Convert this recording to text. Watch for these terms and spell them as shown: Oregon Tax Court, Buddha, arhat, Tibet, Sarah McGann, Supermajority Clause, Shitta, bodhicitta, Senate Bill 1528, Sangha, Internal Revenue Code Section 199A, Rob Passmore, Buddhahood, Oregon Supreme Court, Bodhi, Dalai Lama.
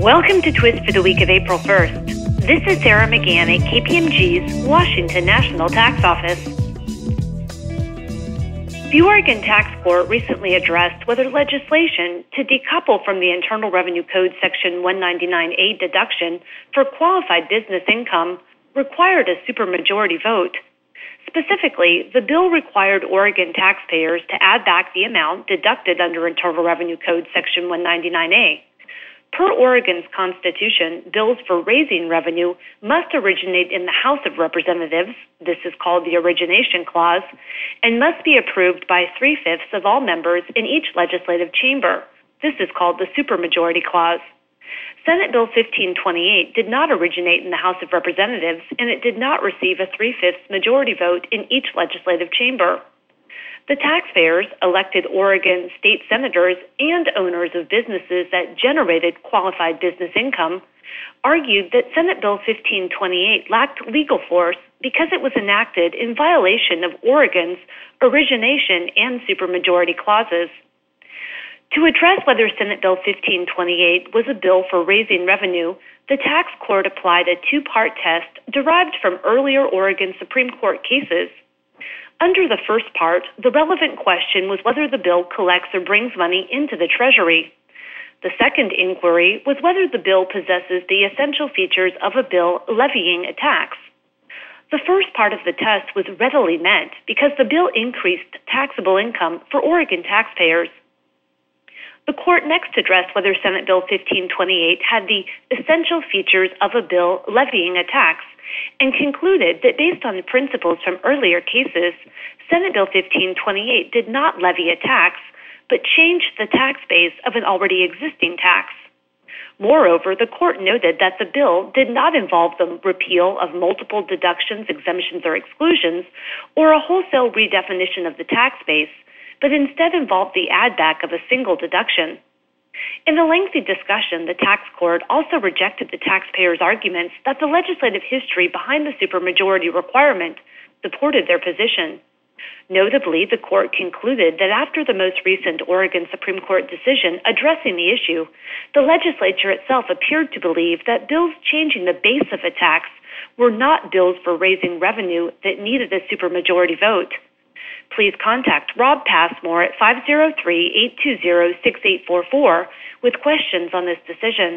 Welcome to Twist for the week of April 1st. This is Sarah McGann at KPMG's Washington National Tax Office. The Oregon Tax Court recently addressed whether legislation to decouple from the Internal Revenue Code Section 199A deduction for qualified business income required a supermajority vote. Specifically, the bill required Oregon taxpayers to add back the amount deducted under Internal Revenue Code Section 199A. Per Oregon's Constitution, bills for raising revenue must originate in the House of Representatives, this is called the Origination Clause, and must be approved by 3/5 of all members in each legislative chamber. This is called the Supermajority Clause. Senate Bill 1528 did not originate in the House of Representatives, and it did not receive a 3/5 majority vote in each legislative chamber. The taxpayers, elected Oregon state senators, and owners of businesses that generated qualified business income argued that Senate Bill 1528 lacked legal force because it was enacted in violation of Oregon's origination and supermajority clauses. To address whether Senate Bill 1528 was a bill for raising revenue, the tax court applied a two-part test derived from earlier Oregon Supreme Court cases. Under the first part, the relevant question was whether the bill collects or brings money into the Treasury. The second inquiry was whether the bill possesses the essential features of a bill levying a tax. The first part of the test was readily met because the bill increased taxable income for Oregon taxpayers. The court next addressed whether Senate Bill 1528 had the essential features of a bill levying a tax and concluded that based on the principles from earlier cases, Senate Bill 1528 did not levy a tax, but changed the tax base of an already existing tax. Moreover, the court noted that the bill did not involve the repeal of multiple deductions, exemptions, or exclusions, or a wholesale redefinition of the tax base, but instead involved the add-back of a single deduction. In the lengthy discussion, the tax court also rejected the taxpayers' arguments that the legislative history behind the supermajority requirement supported their position. Notably, the court concluded that after the most recent Oregon Supreme Court decision addressing the issue, the legislature itself appeared to believe that bills changing the base of a tax were not bills for raising revenue that needed a supermajority vote. Please contact Rob Passmore at 503-820-6844 with questions on this decision.